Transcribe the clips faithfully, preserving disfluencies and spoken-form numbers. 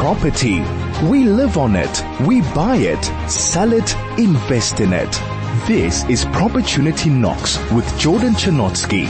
property. We live on it, we buy it, sell it, invest in it. This is Opportunity Knox with Jordan Chinotsky.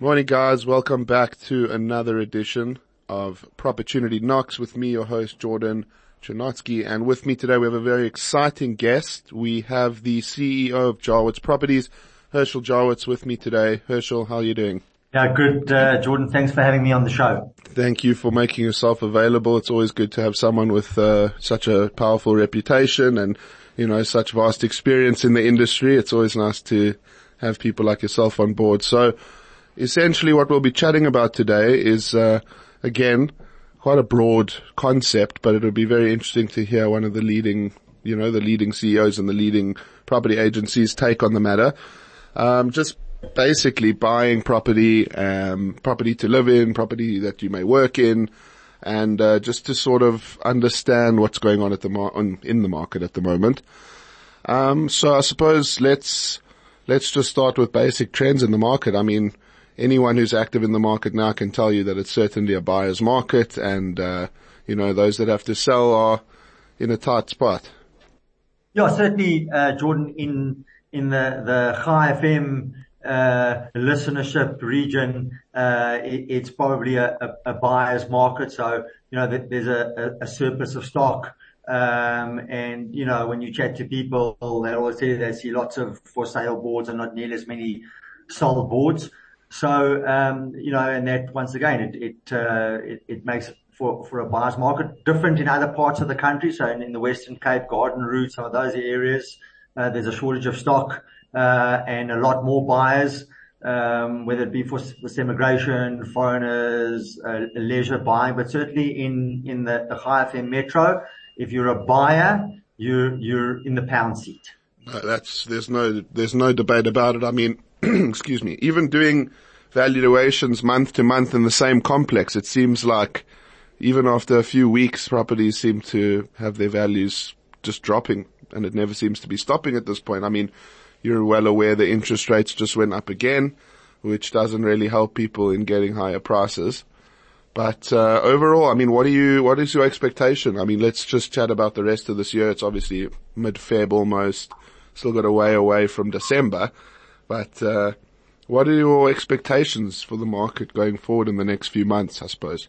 Morning guys, welcome back to another edition of Opportunity Knox with me, your host Jordan Chinotsky, and with me today we have a very exciting guest. We have the C E O of Jawitz Properties, Herschel Jawitz, with me today. Herschel, how are you doing? Yeah, good, uh, Jordan. Thanks for having me on the show. Thank you for making yourself available. It's always good to have someone with uh, such a powerful reputation and, you know, such vast experience in the industry. It's always nice to have people like yourself on board. So essentially what we'll be chatting about today is, uh, again, quite a broad concept, but it'll be very interesting to hear one of the leading, you know, the leading C E Os and the leading property agencies take on the matter. Um, just basically buying property, um, property to live in, property that you may work in, and uh, just to sort of understand what's going on at the mar- on, in the market at the moment. Um, so I suppose let's let's just start with basic trends in the market. I mean, anyone who's active in the market now can tell you that it's certainly a buyer's market, and uh, you know, those that have to sell are in a tight spot. Yeah, certainly, uh, Jordan, in in the the Chai F M Uh, listenership region, uh, it, it's probably a, a, a buyer's market. So, you know, there's a, a, a surplus of stock. Um, and, you know, when you chat to people, they always say they see lots of for sale boards and not nearly as many sold boards. So, um, you know, and that once again, it, it, uh, it, it makes for, for a buyer's market different in other parts of the country. So in, in the Western Cape, Garden Route, some of those areas, uh, there's a shortage of stock. Uh, and a lot more buyers, um, whether it be for, for immigration, foreigners, uh, leisure buying, but certainly in, in the, the Hyathin Metro, if you're a buyer, you're, you're in the pound seat. No, that's, there's no, there's no debate about it. I mean, excuse me, even doing valuations month to month in the same complex, it seems like even after a few weeks, properties seem to have their values just dropping, and it never seems to be stopping at this point. I mean, you're well aware the interest rates just went up again, which doesn't really help people in getting higher prices. But uh, overall, I mean, what are you? What is your expectation? I mean, let's just chat about the rest of this year. It's obviously mid-Feb almost, still got a way away from December. But uh, what are your expectations for the market going forward in the next few months, I suppose?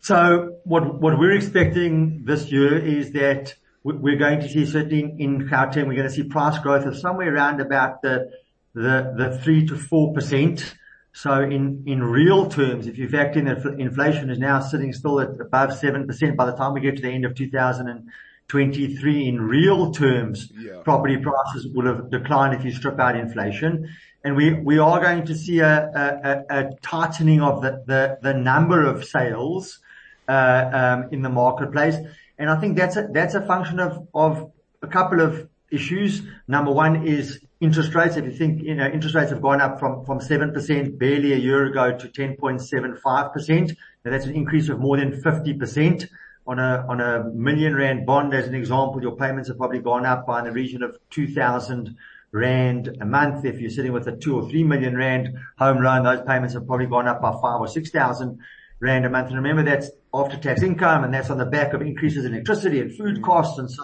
So what what we're expecting this year is that we're going to see, certainly in Gauteng, we're going to see price growth of somewhere around about the, the, the three to four percent. So in, in real terms, if you factor in that inflation is now sitting still at above seven percent by the time we get to the end of two thousand twenty-three, in real terms, yeah, property prices will have declined if you strip out inflation. And we, we are going to see a, a, a tightening of the, the, the number of sales, uh, um, in the marketplace. And I think that's a, that's a function of, of a couple of issues. Number one is interest rates. If you think, you know, interest rates have gone up from, from seven percent barely a year ago to ten point seven five percent. Now that's an increase of more than fifty percent on a, on a million rand bond. As an example, your payments have probably gone up by in the region of two thousand rand a month. If you're sitting with a two or three million rand home loan, those payments have probably gone up by five or six thousand rand a month. And remember, that's after tax income, and that's on the back of increases in electricity and food costs. And so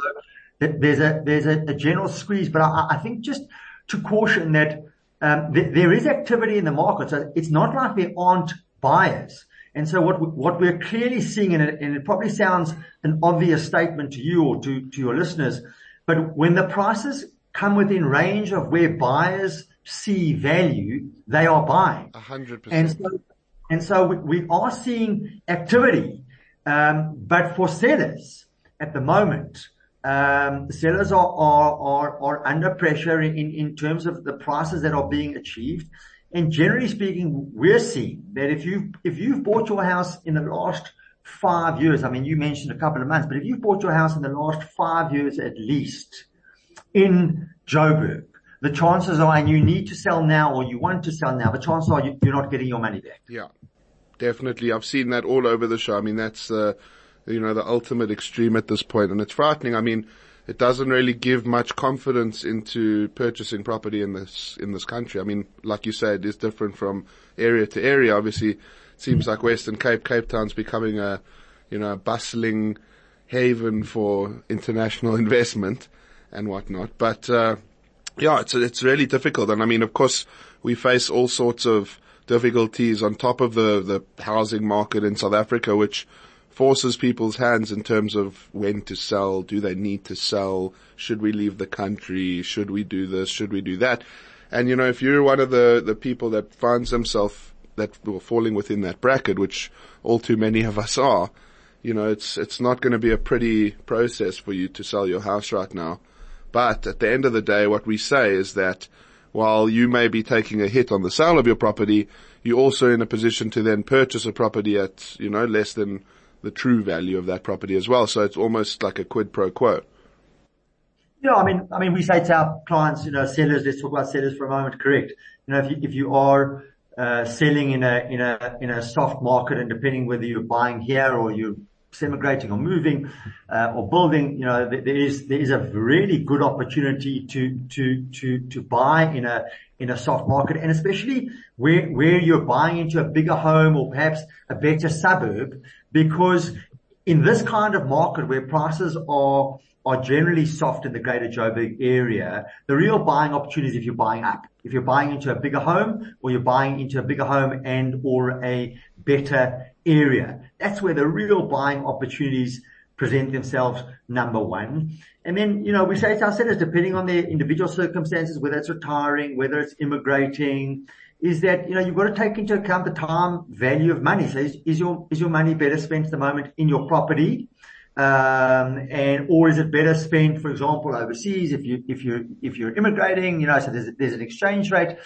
there's a, there's a, a general squeeze. But I, I think just to caution that, um, th- there is activity in the market. So it's not like there aren't buyers. And so what, we, what we're clearly seeing, and it, and it probably sounds an obvious statement to you or to, to your listeners, but when the prices come within range of where buyers see value, they are buying. A hundred percent. And so we are seeing activity, um, but for sellers at the moment, um, sellers are, are, are, are under pressure in, in terms of the prices that are being achieved. And generally speaking, we're seeing that if you, if you've bought your house in the last five years, I mean, you mentioned a couple of months, but if you've bought your house in the last five years at least in Joburg, the chances are, and you need to sell now or you want to sell now, the chances are you, you're not getting your money back. Yeah, definitely. I've seen that all over the show. I mean, that's, uh, you know, the ultimate extreme at this point, and it's frightening. I mean, it doesn't really give much confidence into purchasing property in this, in this country. I mean, like you said, it's different from area to area. Obviously, seems like Western Cape, Cape Town's becoming a, you know, a bustling haven for international investment and whatnot. But, uh, yeah, it's, it's really difficult. And I mean, of course, we face all sorts of difficulties on top of the, the housing market in South Africa, which forces people's hands in terms of when to sell, do they need to sell, should we leave the country, should we do this, should we do that. And, you know, if you're one of the, the people that finds themselves that well, falling within that bracket, which all too many of us are, you know, it's it's not going to be a pretty process for you to sell your house right now. But at the end of the day, what we say is that while you may be taking a hit on the sale of your property, you're also in a position to then purchase a property at, you know, less than the true value of that property as well. So it's almost like a quid pro quo. Yeah, I mean, I mean, we say to our clients, you know, sellers, let's talk about sellers for a moment, correct. You know, if you, if you are, uh, selling in a, in a, in a soft market, and depending whether you're buying here or you're semigrating or moving, uh, or building, you know, there is, there is a really good opportunity to, to, to, to buy in a, in a soft market. And especially where, where you're buying into a bigger home or perhaps a better suburb, because in this kind of market where prices are, are generally soft in the greater Joburg area, the real buying opportunity is if you're buying up. If you're buying into a bigger home, or you're buying into a bigger home and or a better area. That's where the real buying opportunities present themselves, number one. And then, you know, we say to our sellers, depending on their individual circumstances, whether it's retiring, whether it's immigrating, is that, you know, you've got to take into account the time value of money. So is, is your, is your money better spent at the moment in your property? Um, and, or is it better spent, for example, overseas if you, if you, if you're immigrating, you know, so there's, there's an exchange rate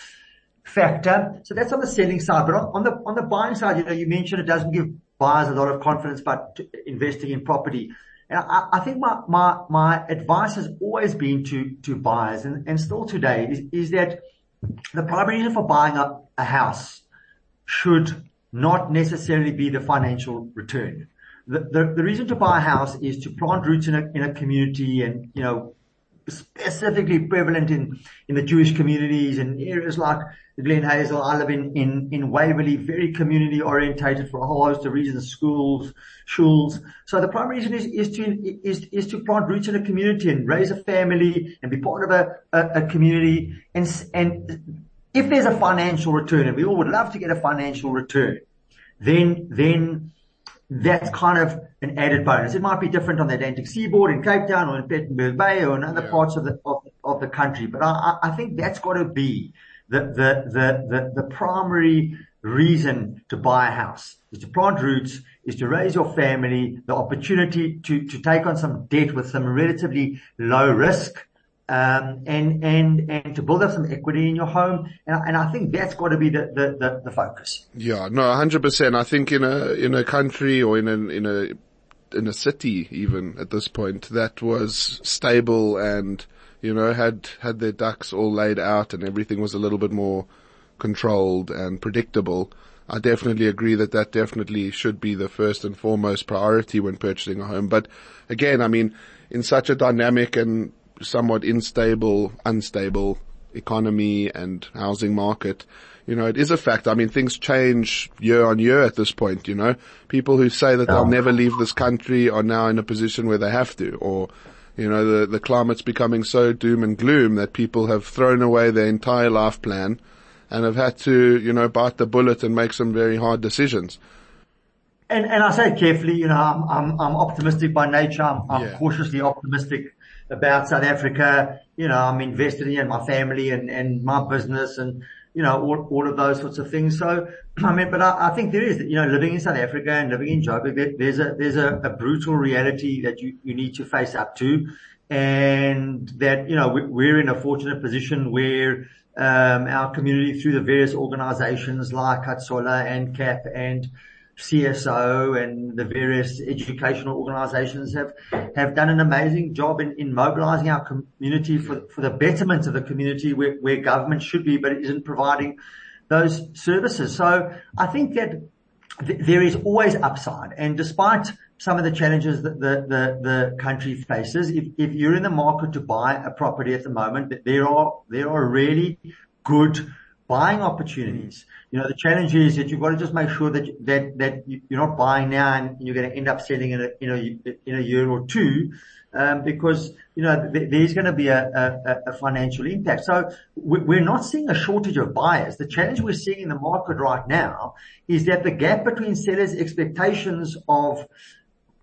factor. So that's on the selling side. But on, on the, on the buying side, you know, you mentioned it doesn't give buyers a lot of confidence about investing in property. And I, I think my, my, my advice has always been to, to buyers and, and still today is, is that the primary reason for buying a, a house should not necessarily be the financial return. The, the, the reason to buy a house is to plant roots in a, in a community and, you know, specifically prevalent in, in the Jewish communities and areas like Glen Hazel. I live in, in, in Waverley, very community orientated for a whole host of reasons, schools, shuls. So the primary reason is, is to, is, is to plant roots in a community and raise a family and be part of a, a, a community. And, and if there's a financial return, and we all would love to get a financial return, then, then, that's kind of an added bonus. It might be different on the Atlantic Seaboard in Cape Town or in Plettenberg Bay or in other yeah. parts of the, of, of the country. But I, I think that's got to be the, the, the, the, the primary reason to buy a house is to plant roots, is to raise your family, the opportunity to, to take on some debt with some relatively low risk. Um, and, and, and to build up some equity in your home. And, and I think that's got to be the, the, the, the focus. Yeah, no, a hundred percent. I think in a, in a country or in an, in a, in a city even at this point that was stable and, you know, had, had their ducks all laid out and everything was a little bit more controlled and predictable. I definitely agree that that definitely should be the first and foremost priority when purchasing a home. But again, I mean, in such a dynamic and somewhat unstable, unstable economy and housing market, you know, it is a fact. I mean, things change year on year at this point, you know. People who say that they'll never leave this country are now in a position where they have to, or, you know, the, the climate's becoming so doom and gloom that people have thrown away their entire life plan and have had to, you know, bite the bullet and make some very hard decisions. And, and I say it carefully, you know, I'm, I'm, I'm optimistic by nature. I'm, I'm yeah. cautiously optimistic about South Africa. You know, I'm invested in my family and, and my business and, you know, all, all of those sorts of things. So, I mean, but I, I think there is, you know, living in South Africa and living in Joburg, there, there's a, there's a, a brutal reality that you, you need to face up to. And that, you know, we, we're in a fortunate position where, um, our community through the various organizations like Hatzolah and C A P and C S O and the various educational organizations have, have done an amazing job in, in mobilizing our community for, for the betterment of the community where, where government should be, but it isn't providing those services. So I think that th- there is always upside. And despite some of the challenges that the, the, the country faces, if, if you're in the market to buy a property at the moment, there are, there are really good buying opportunities. You know, the challenge is that you've got to just make sure that, that, that you're not buying now and you're going to end up selling in a, you know, in a year or two, um, because, you know, there's going to be a, a, a financial impact. So we're not seeing a shortage of buyers. The challenge we're seeing in the market right now is that the gap between sellers' expectations of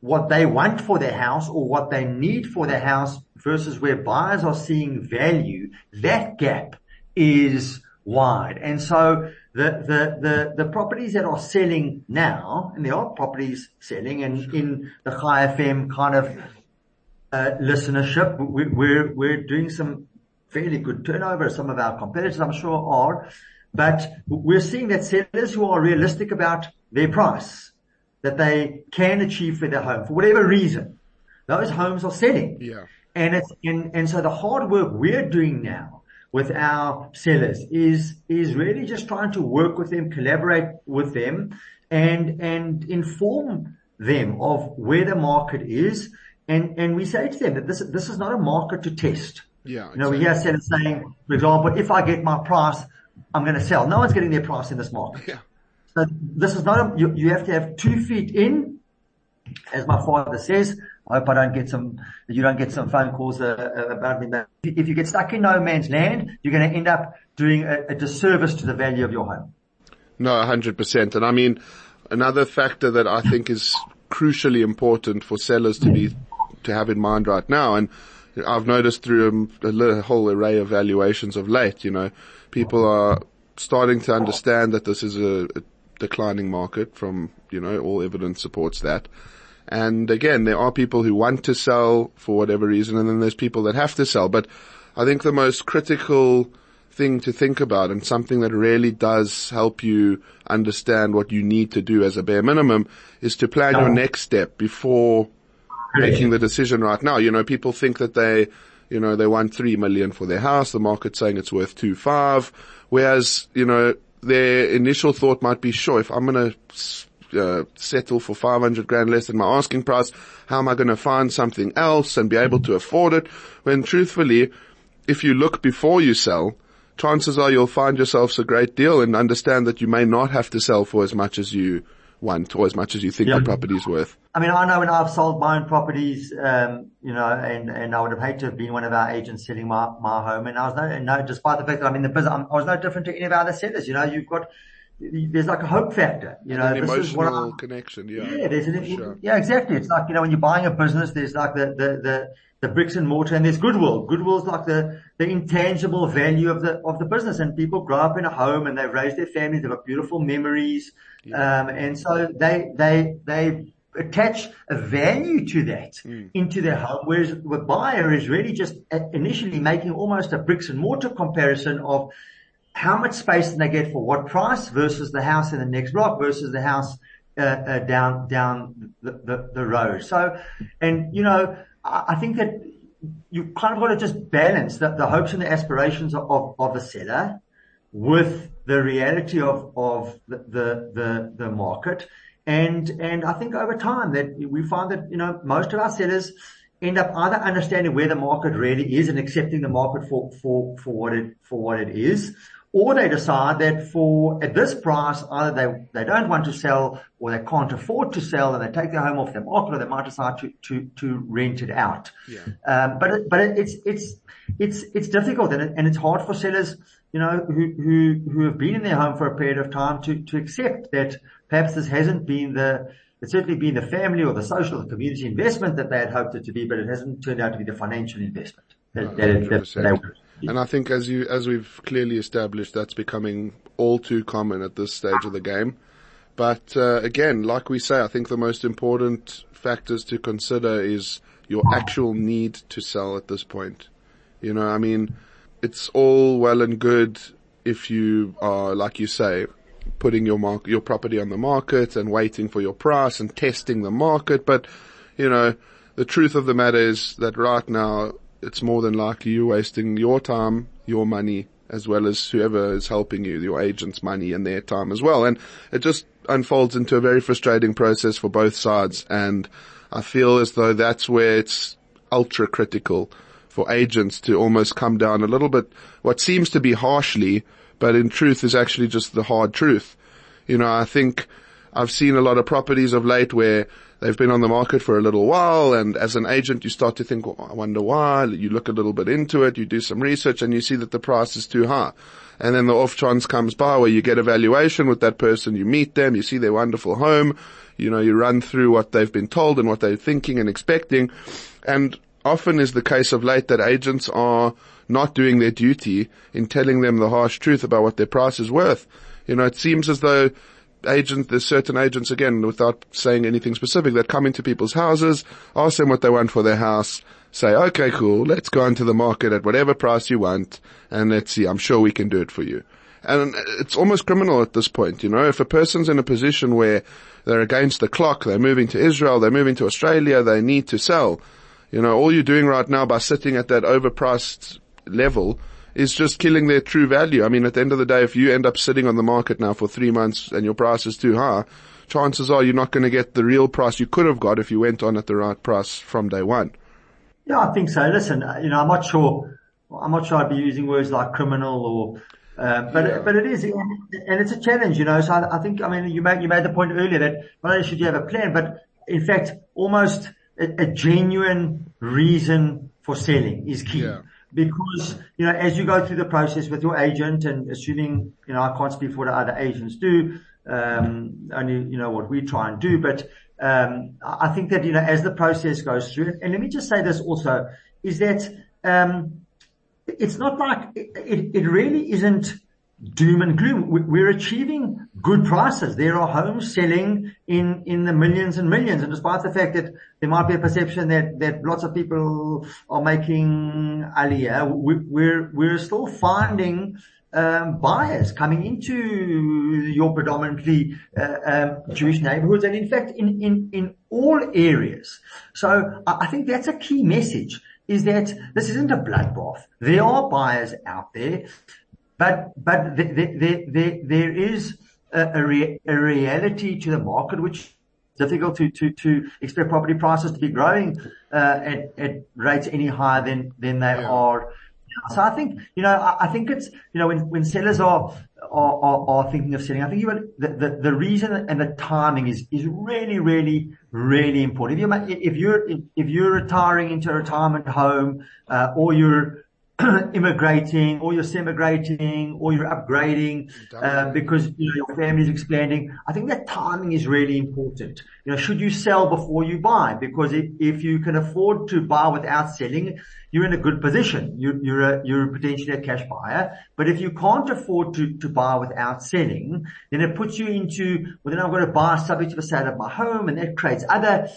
what they want for their house or what they need for their house versus where buyers are seeing value, that gap is wide. And so the, the, the, the properties that are selling now, and there are properties selling and in the Chai F M kind of, uh, listenership, we, we're, we're doing some fairly good turnover. Some of our competitors, I'm sure, are, but we're seeing that sellers who are realistic about their price that they can achieve for their home, for whatever reason, those homes are selling. Yeah. And it's, and, and so the hard work we're doing now with our sellers is, is really just trying to work with them, collaborate with them and, and inform them of where the market is. And, and we say to them that this, this is not a market to test. Yeah. Exactly. You know, we hear sellers saying, for example, if I get my price, I'm going to sell. No one's getting their price in this market. Yeah. So this is not a, you, you have to have two feet in, as my father says. I hope I don't get some, you don't get some phone calls uh, about me. If you get stuck in no man's land, you're going to end up doing a, a disservice to the value of your home. No, one hundred percent. And I mean, another factor that I think is crucially important for sellers to be, to have in mind right now. And I've noticed through a, a whole array of valuations of late, you know, people are starting to understand that this is a, a declining market from, you know, all evidence supports that. And again, there are people who want to sell for whatever reason, and then there's people that have to sell. But I think the most critical thing to think about, and something that really does help you understand what you need to do as a bare minimum, is to plan your next step before making the decision right now. You know, people think that they, you know, they want three million for their house. The market's saying it's worth two five, whereas, you know, their initial thought might be, sure, if I'm going to Uh, settle for five hundred grand less than my asking price, how am I going to find something else and be able to afford it? When truthfully, if you look before you sell, chances are you'll find yourselves a great deal and understand that you may not have to sell for as much as you want or as much as you think yeah. the property's worth. I mean, I know when I've sold my own properties, um, you know, and, and I would have hated to have been one of our agents selling my, my home. And I was no, and no, despite the fact that I'm in the business, I'm, I was no different to any of our other sellers. You know, you've got, there's like a hope factor, you know. An emotional this is what I, connection, yeah. Yeah, there's an, sure. yeah, exactly. It's like, you know, when you're buying a business, there's like the, the, the, the bricks and mortar, and there's goodwill. Goodwill's like the, the intangible value of the, of the business. And people grow up in a home and they've raised their families, they've got beautiful memories. Yeah. Um, and so they, they, they attach a value to that mm. into their home. Whereas the buyer is really just initially making almost a bricks and mortar comparison of, how much space can they get for what price versus the house in the next block versus the house uh, uh, down down the, the, the road. So, and you know, I, I think that you kind of got to just balance the, the hopes and the aspirations of, of, of the seller with the reality of of the, the the the market. And and I think over time that we find that, you know, most of our sellers end up either understanding where the market really is and accepting the market for for for what it for what it is. Or they decide that for, at this price, either they, they don't want to sell or they can't afford to sell and they take their home off the market, or they might decide to, to, to rent it out. Yeah. Um, but, but it's, it's, it's, it's difficult, and, it, and it's hard for sellers, you know, who, who, who have been in their home for a period of time to, to accept that perhaps this hasn't been the, it's certainly been the family or the social or the community investment that they had hoped it to be, but it hasn't turned out to be the financial investment that, that, that they were. And I think as you, as we've clearly established, that's becoming all too common at this stage of the game. But, uh, again, like we say, I think the most important factors to consider is your actual need to sell at this point. You know, I mean, it's all well and good if you are, like you say, putting your mark, your property on the market and waiting for your price and testing the market. But, you know, the truth of the matter is that right now, it's more than likely you're wasting your time, your money, as well as whoever is helping you, your agent's money and their time as well. And it just unfolds into a very frustrating process for both sides. And I feel as though that's where it's ultra critical for agents to almost come down a little bit, what seems to be harshly, but in truth is actually just the hard truth. You know, I think I've seen a lot of properties of late where they've been on the market for a little while, and as an agent you start to think, well, I wonder why. You look a little bit into it, you do some research, and you see that the price is too high. And then the off chance comes by where you get a valuation with that person, you meet them, you see their wonderful home, you know, you run through what they've been told and what they're thinking and expecting. And often is the case of late that agents are not doing their duty in telling them the harsh truth about what their price is worth. You know, it seems as though agents, there's certain agents, again, without saying anything specific, that come into people's houses, ask them what they want for their house, say, okay, cool, let's go into the market at whatever price you want, and let's see, I'm sure we can do it for you. And it's almost criminal at this point, you know. If a person's in a position where they're against the clock, they're moving to Israel, they're moving to Australia, they need to sell. You know, all you're doing right now by sitting at that overpriced level is just killing their true value. I mean, at the end of the day, if you end up sitting on the market now for three months and your price is too high, chances are you're not going to get the real price you could have got if you went on at the right price from day one. Yeah, I think so. Listen, you know, I'm not sure, I'm not sure I'd be using words like criminal or, uh, but, yeah. but it is, and it's a challenge, you know, so I, I think, I mean, you made, you made the point earlier that not only should you have a plan, but in fact, almost a, a genuine reason for selling is key. Yeah. Because, you know, as you go through the process with your agent, and assuming, you know, I can't speak for what other agents do, um, only, you know, what we try and do, but, um, I think that, you know, as the process goes through, and let me just say this also, is that, um, it's not like, it, it really isn't doom and gloom. We're achieving good prices. There are homes selling in, in the millions and millions. And despite the fact that there might be a perception that, that lots of people are making aliyah, we, we're, we're still finding, um, buyers coming into your predominantly, uh, um, Jewish neighborhoods. And in fact, in, in, in all areas. So I think that's a key message, is that this isn't a bloodbath. There are buyers out there. But, but there, there, there, there is a, a, re, a reality to the market, which is difficult to, to, to expect property prices to be growing, uh, at, at rates any higher than, than they yeah. are. So I think, you know, I, I think it's, you know, when, when sellers are, are, are, are thinking of selling, I think you would, the, the, the reason and the timing is, is really, really, really important. If you're, if you're, if you're retiring into a retirement home, uh, or you're, immigrating, or you're semigrating, or you're upgrading, uh, because you know, your family's expanding. I think that timing is really important. You know, should you sell before you buy? Because if, if you can afford to buy without selling, you're in a good position. You're, you're a, you're potentially a cash buyer. But if you can't afford to, to buy without selling, then it puts you into, well, then I've got to buy subject to the sale of my home, and that creates other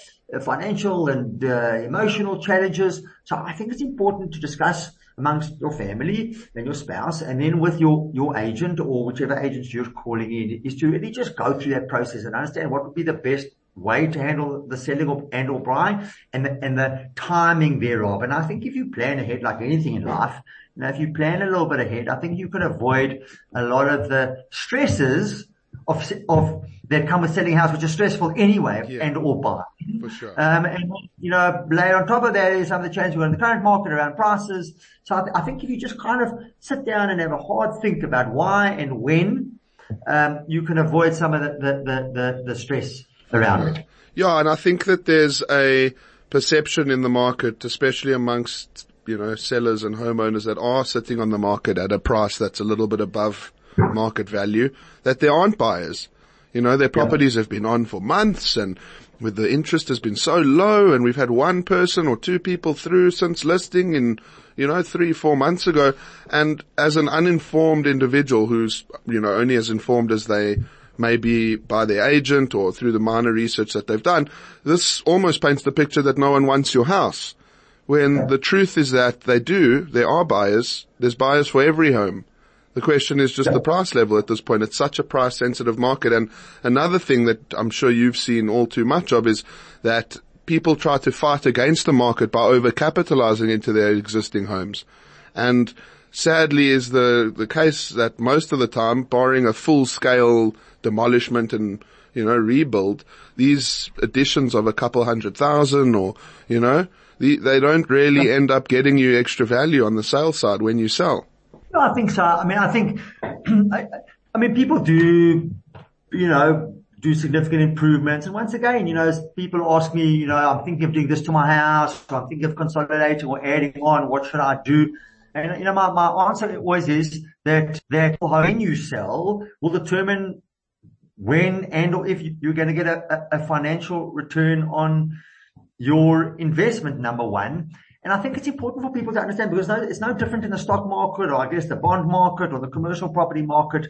financial and uh, emotional challenges. So I think it's important to discuss amongst your family and your spouse, and then with your, your agent or whichever agent you're calling in, is to really just go through that process and understand what would be the best way to handle the selling of, and or buying, and the, and the timing thereof. And I think if you plan ahead, like anything in life, you know, if you plan a little bit ahead, I think you can avoid a lot of the stresses of, of, that come with selling a house, which is stressful anyway, yeah, and or buy. For sure. Um, and, you know, layer on top of that is some of the changes we're in the current market around prices. So I, th- I think if you just kind of sit down and have a hard think about why and when, um, you can avoid some of the, the, the, the, the stress around it. Yeah. And I think that there's a perception in the market, especially amongst, you know, sellers and homeowners that are sitting on the market at a price that's a little bit above market value, that there aren't buyers. You know, their properties have been on for months, and with the interest has been so low, and we've had one person or two people through since listing in, you know, three, four months ago. And as an uninformed individual who's, you know, only as informed as they may be by their agent or through the minor research that they've done, this almost paints the picture that no one wants your house. When the truth is that they do, there are buyers, there's buyers for every home. The question is just the price level at this point. It's such a price-sensitive market. And another thing that I'm sure you've seen all too much of is that people try to fight against the market by over-capitalizing into their existing homes. And sadly is the, the case that most of the time, barring a full-scale demolishment and, you know, rebuild, these additions of a couple hundred thousand or, you know, the, they don't really end up getting you extra value on the sale side when you sell. No, I think so. I mean, I think, I, I mean, people do, you know, do significant improvements. And once again, you know, people ask me, you know, I'm thinking of doing this to my house, or I'm thinking of consolidating or adding on. What should I do? And, you know, my, my answer always is that, that when you sell will determine when and or if you, you're going to get a, a financial return on your investment, number one. And I think it's important for people to understand, because no, it's no different in the stock market, or I guess the bond market or the commercial property market,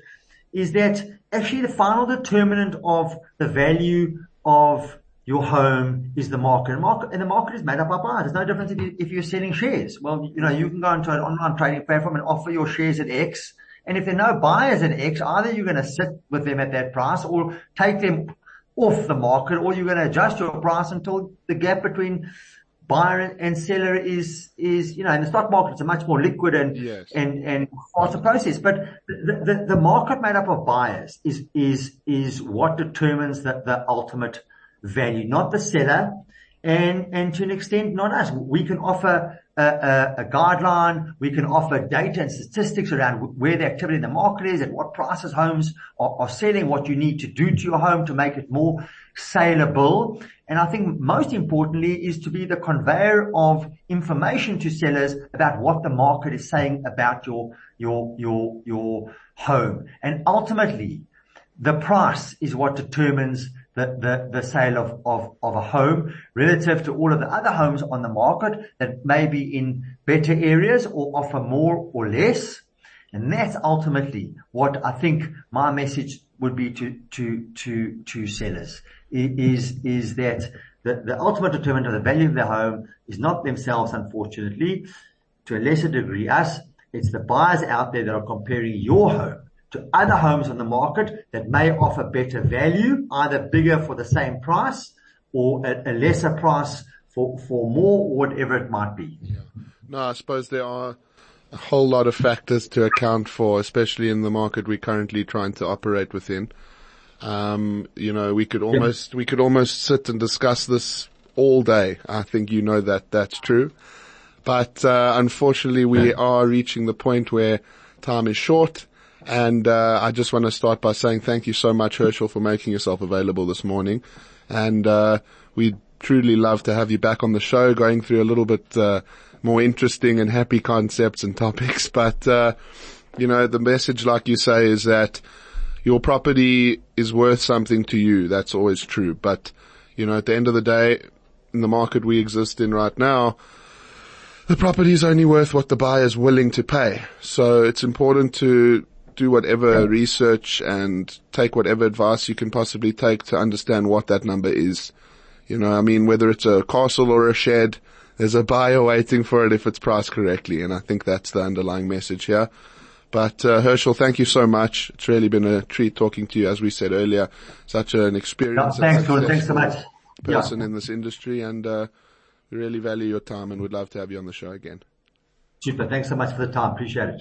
is that actually the final determinant of the value of your home is the market. And, market, and the market is made up by buyers. There's no difference if, you, if you're selling shares. Well, you know, you can go into an online trading platform and offer your shares at X. And if there are no buyers at X, either you're going to sit with them at that price or take them off the market, or you're going to adjust your price until the gap between buyer and seller is, is, you know, in the stock market, it's a much more liquid and, yes. and, and faster process. But the, the, the market made up of buyers is, is, is what determines the, the ultimate value, not the seller. And, and to an extent, not us. We can offer a, a, a guideline. We can offer data and statistics around where the activity in the market is, at what prices homes are, are selling, what you need to do to your home to make it more saleable. And I think most importantly is to be the conveyor of information to sellers about what the market is saying about your, your, your, your home. And ultimately, the price is what determines the, the, the sale of, of, of a home relative to all of the other homes on the market that may be in better areas or offer more or less. And that's ultimately what I think my message would be to, to, to, to sellers is, is that the, the ultimate determinant of the value of their home is not themselves, unfortunately, to a lesser degree us. It's the buyers out there that are comparing your home to other homes on the market that may offer better value, either bigger for the same price or at a lesser price for, for more, or whatever it might be. Yeah. No, I suppose there are a whole lot of factors to account for, especially in the market we're currently trying to operate within. Um, you know, we could almost, yeah. we could almost sit and discuss this all day. I think you know that that's true. But, uh, unfortunately we yeah. are reaching the point where time is short. And, uh, I just want to start by saying thank you so much, Herschel, for making yourself available this morning. And, uh, we truly love to have you back on the show, going through a little bit, uh, more interesting and happy concepts and topics. But, uh, you know, the message, like you say, is that your property is worth something to you. That's always true. But, you know, at the end of the day, in the market we exist in right now, the property is only worth what the buyer is willing to pay. So it's important to do whatever research and take whatever advice you can possibly take to understand what that number is. You know, I mean, whether it's a castle or a shed, there's a buyer waiting for it if it's priced correctly. And I think that's the underlying message here. But, uh, Herschel, thank you so much. It's really been a treat talking to you, as we said earlier. Such an experience. No, thanks, Gordon. Thanks so much. Person yeah. in this industry. And, uh, we really value your time and would love to have you on the show again. Super. Thanks so much for the time. Appreciate it.